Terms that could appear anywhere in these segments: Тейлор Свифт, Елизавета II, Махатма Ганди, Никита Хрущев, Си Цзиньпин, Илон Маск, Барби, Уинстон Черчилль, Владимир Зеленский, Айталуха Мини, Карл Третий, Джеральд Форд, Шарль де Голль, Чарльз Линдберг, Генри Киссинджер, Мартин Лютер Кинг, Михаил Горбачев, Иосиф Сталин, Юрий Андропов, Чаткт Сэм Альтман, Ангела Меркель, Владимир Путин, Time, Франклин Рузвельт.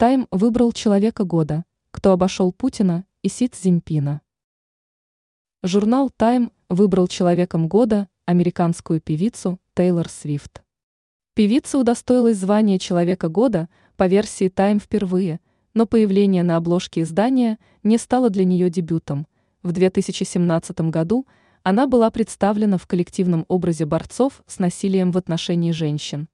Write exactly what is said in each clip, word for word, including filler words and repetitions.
Time выбрал человека года, кто обошел Путина и Си Цзиньпина. Журнал Time выбрал человеком года американскую певицу Тейлор Свифт. Певица удостоилась звания человека года по версии Time впервые, но появление на обложке издания не стало для нее дебютом. В две тысячи семнадцатом году она была представлена в коллективном образе борцов с насилием в отношении женщин.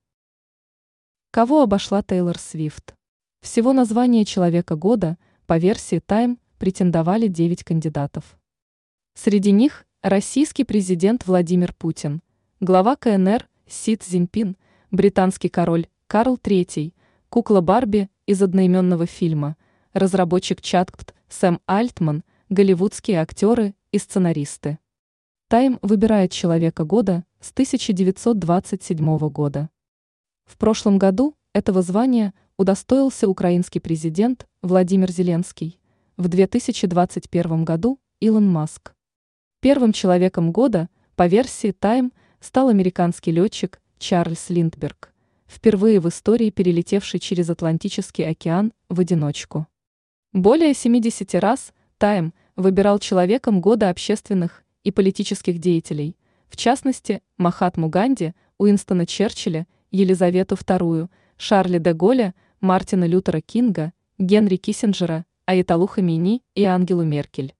Кого обошла Тейлор Свифт? Всего на звание человека года по версии Time претендовали девять кандидатов. Среди них российский президент Владимир Путин, глава ка эн эр Си Цзиньпин, британский король Карл Третий, кукла Барби из одноименного фильма, разработчик Чаткт Сэм Альтман, голливудские актеры и сценаристы. Time выбирает человека года с тысяча девятьсот двадцать седьмого года. В прошлом году этого звания удостоился украинский президент Владимир Зеленский, в две тысячи двадцать первом году Илон Маск. Первым человеком года по версии Time стал американский летчик Чарльз Линдберг, впервые в истории перелетевший через Атлантический океан в одиночку. Более семидесяти раз Time выбирал человеком года общественных и политических деятелей, в частности Махатму Ганди, Уинстона Черчилля, Елизавету вторую, Шарля де Голля, Мартина Лютера Кинга, Генри Киссинджера, Айталуха Мини и Ангелу Меркель.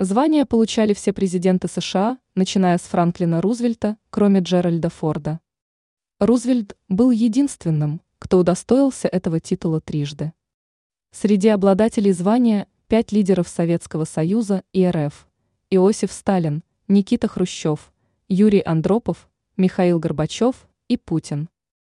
Звания получали все президенты США, начиная с Франклина Рузвельта, кроме Джеральда Форда. Рузвельт был единственным, кто удостоился этого титула трижды. Среди обладателей звания пять лидеров Советского Союза и эр эф: Иосиф Сталин, Никита Хрущев, Юрий Андропов, Михаил Горбачев и Путин.